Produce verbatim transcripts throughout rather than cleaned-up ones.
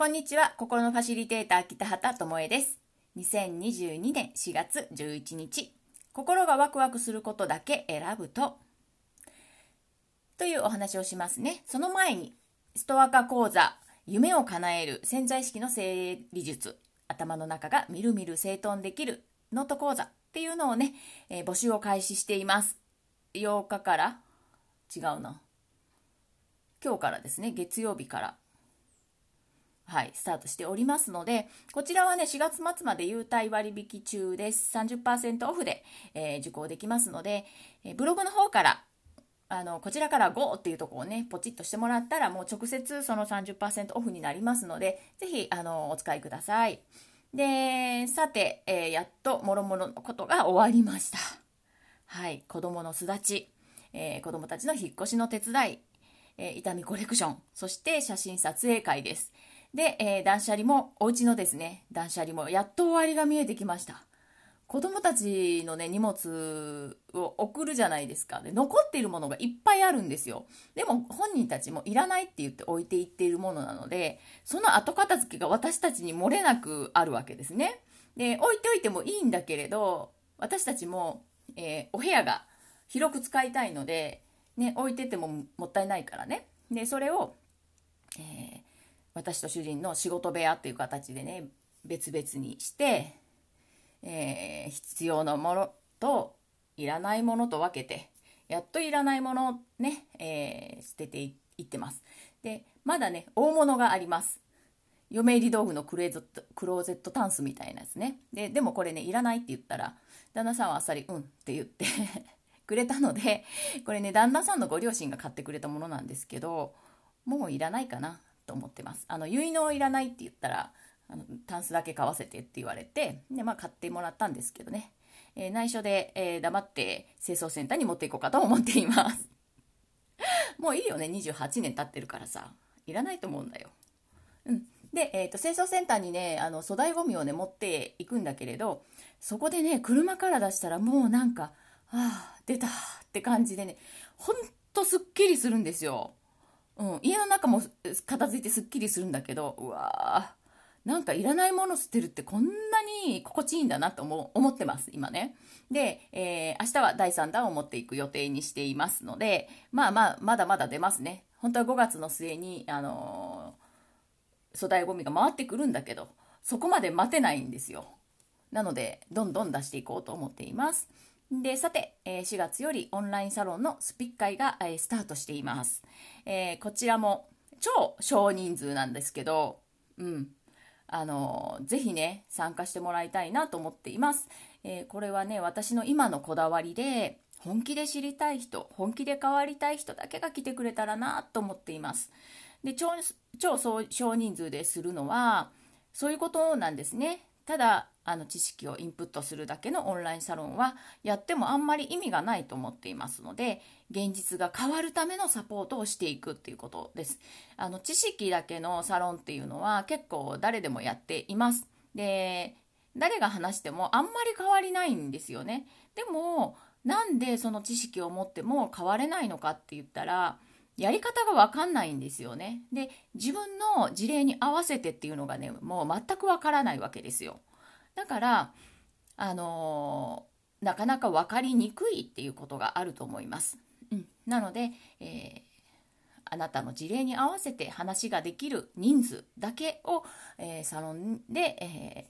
こんにちは、心のファシリテーター北畑智恵です。にせんにじゅうにねんしがつじゅういちにち、心がワクワクすることだけ選ぶとというお話をしますね。その前にストアカ講座、夢を叶える潜在意識の整理術、頭の中がみるみる整頓できるノート講座っていうのをね、えー、募集を開始しています。ようかから違うな今日からですね、月曜日からはい、スタートしておりますので、こちらはね、しがつまつまで優待割引中です。さんじゅっパーセント オフで、えー、受講できますので、えー、ブログの方から、あの、こちらからゴーっていうところをね、ポチッとしてもらったら、もう直接その さんじゅっパーセント オフになりますので、ぜひ、あの、お使いください。で、さて、えー、やっと、もろもろのことが終わりました。はい、子供の巣立ち、えー、子供たちの引っ越しの手伝い、えー、痛みコレクション、そして写真撮影会です。で、えー、断捨離も、お家のですね、断捨離も、やっと終わりが見えてきました。子供たちのね、荷物を送るじゃないですか。で、残っているものがいっぱいあるんですよ。でも、本人たちもいらないって言って置いていっているものなので、その後片付けが私たちに漏れなくあるわけですね。で、置いておいてもいいんだけれど、私たちも、えー、お部屋が広く使いたいので、ね、置いててももったいないからね。で、それを、えー私と主人の仕事部屋という形でね、別々にして、えー、必要なものといらないものと分けて、やっといらないものをね、えー、捨てていってます。で、まだね、大物があります。嫁入り道具のクローゼット、クローゼットタンスみたいなやつね。で、でもこれね、いらないって言ったら、旦那さんはあっさり、うんって言ってくれたので、これね、旦那さんのご両親が買ってくれたものなんですけど、もういらないかな。と思ってます。あの結納いらないって言ったら、あのタンスだけ買わせてって言われて、で、まあ、買ってもらったんですけどね、えー、内緒で、えー、黙って清掃センターに持っていこうかと思っていますもういいよね、にじゅうはちねん経ってるからさ、いらないと思うんだよ、うん、で、えーと、清掃センターにね、あの粗大ごみをね持っていくんだけれど、そこでね、車から出したらもうなんか、あー出たって感じでね、ほんとすっきりするんですよ。うん、家の中も片付いてすっきりするんだけど、うわー、なんかいらないもの捨てるってこんなに心地いいんだなと思思ってます、今ね。で、えー、明日はだいさんだんを持っていく予定にしていますので、まあまあ、まだまだ出ますね。本当はごがつの末に、あのー、粗大ごみが回ってくるんだけど、そこまで待てないんですよ。なので、どんどん出していこうと思っています。で、さて、しがつよりオンラインサロンのスピッ会がスタートしています。えー、こちらも超少人数なんですけど、うん、あのー、ぜひね、参加してもらいたいなと思っています。えー、これはね、私の今のこだわりで、本気で知りたい人、本気で変わりたい人だけが来てくれたらなと思っています。で、超、超少人数でするのは、そういうことなんですね。ただあの知識をインプットするだけのオンラインサロンはやってもあんまり意味がないと思っていますので、現実が変わるためのサポートをしていくっていうことです。あの知識だけのサロンっていうのは結構誰でもやっています。で、誰が話してもあんまり変わりないんですよね。でもなんでその知識を持っても変われないのかって言ったら、やり方が分かんないんですよね。で、自分の事例に合わせてっていうのがね、もう全く分からないわけですよ。だから、あのー、なかなか分かりにくいっていうことがあると思います。うん、なので、えー、あなたの事例に合わせて話ができる人数だけを、えー、サロンで、え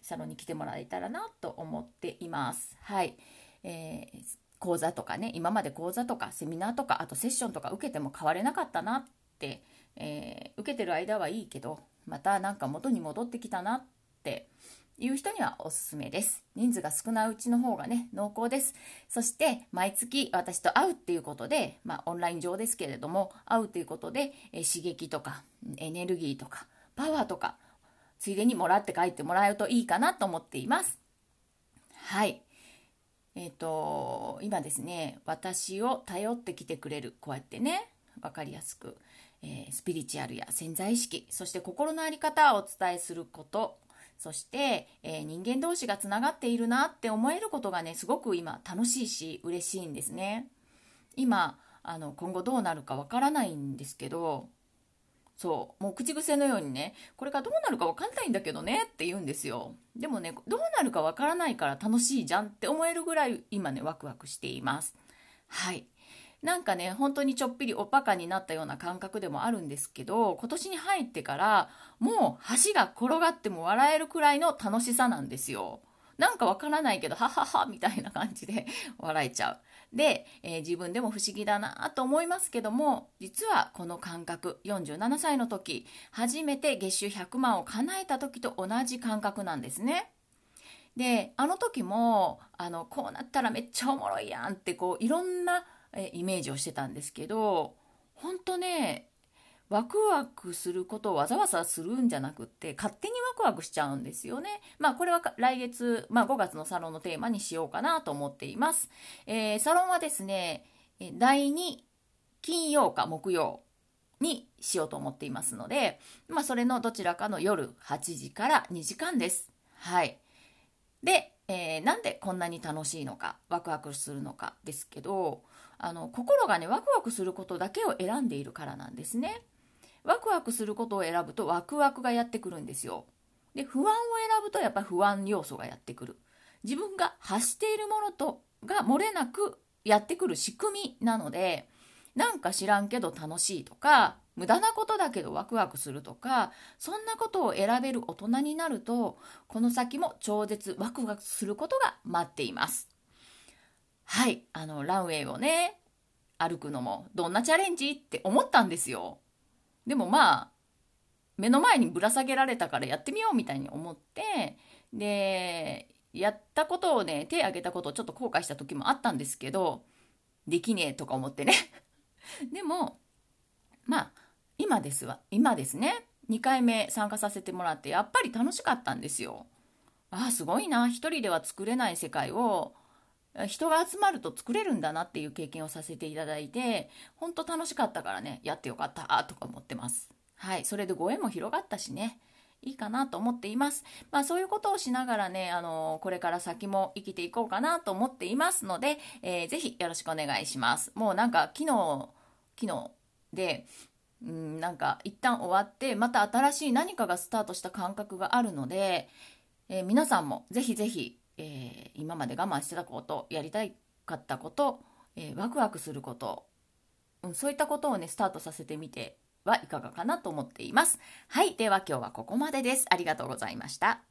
ー、サロンに来てもらえたらなと思っています。はい。えー講座とかね、今まで講座とかセミナーとか、あとセッションとか受けても変われなかったなって、えー、受けてる間はいいけど、またなんか元に戻ってきたなっていう人にはおすすめです。人数が少ないうちの方がね、濃厚です。そして毎月私と会うっていうことで、まあオンライン上ですけれども、会うということで、えー、刺激とかエネルギーとかパワーとか、ついでにもらって帰ってもらうといいかなと思っています。はい。えーと、今ですね、私を頼ってきてくれる、こうやってね、分かりやすく、えー、スピリチュアルや潜在意識、そして心の在り方をお伝えすること、そして、えー、人間同士がつながっているなって思えることがね、すごく今楽しいし嬉しいんですね。今、あの今後どうなるかわからないんですけど、そうもう口癖のようにね、これがどうなるか分かんないんだけどねって言うんですよ。でもね、どうなるか分からないから楽しいじゃんって思えるぐらい今ねワクワクしています。はい、なんかね本当にちょっぴりおバカになったような感覚でもあるんですけど、今年に入ってからもう橋が転がっても笑えるくらいの楽しさなんですよ。なんかわからないけど、はははみたいな感じで笑えちゃう。で、えー、自分でも不思議だなと思いますけども、実はこの感覚、よんじゅうななさいの時、初めて月収ひゃくまんを叶えた時と同じ感覚なんですね。で、あの時もあのこうなったらめっちゃおもろいやんってこういろんなイメージをしてたんですけど、ほんとね、ワクワクすることをわざわざするんじゃなくって勝手にワクワクしちゃうんですよね。まあこれは来月、まあ、ごがつのサロンのテーマにしようかなと思っています、えー、サロンはですねだいにきんようか木曜にしようと思っていますので、まあ、それのどちらかの夜はちじからにじかんです。はいで、えー、なんでこんなに楽しいのかワクワクするのかですけど、あの心がねワクワクすることだけを選んでいるからなんですね。ワクワクすることを選ぶとワクワクがやってくるんですよ。で、不安を選ぶとやっぱり不安要素がやってくる。自分が発しているものとが漏れなくやってくる仕組みなので、なんか知らんけど楽しいとか、無駄なことだけどワクワクするとか、そんなことを選べる大人になると、この先も超絶ワクワクすることが待っています。はい、あのランウェイをね、歩くのもどんなチャレンジって思ったんですよ。でもまあ目の前にぶら下げられたからやってみようみたいに思って、でやったことをね、手挙げたことをちょっと後悔した時もあったんですけど、できねえとか思ってねでもまあ今ですわ今ですねにかいめ参加させてもらってやっぱり楽しかったんですよ。ああすごいな、一人では作れない世界を人が集まると作れるんだなっていう経験をさせていただいて、本当楽しかったからね、やってよかったとか思ってます。はい、それでご縁も広がったしね、いいかなと思っています。まあそういうことをしながらね、あのこれから先も生きていこうかなと思っていますので、えー、ぜひよろしくお願いします。もうなんか昨日昨日でうんなんか一旦終わってまた新しい何かがスタートした感覚があるので、えー、皆さんもぜひぜひえー、今まで我慢してたこと、やりたかったこと、えー、ワクワクすること、うん、そういったことをねスタートさせてみてはいかがかなと思っています。はい、では今日はここまでです。ありがとうございました。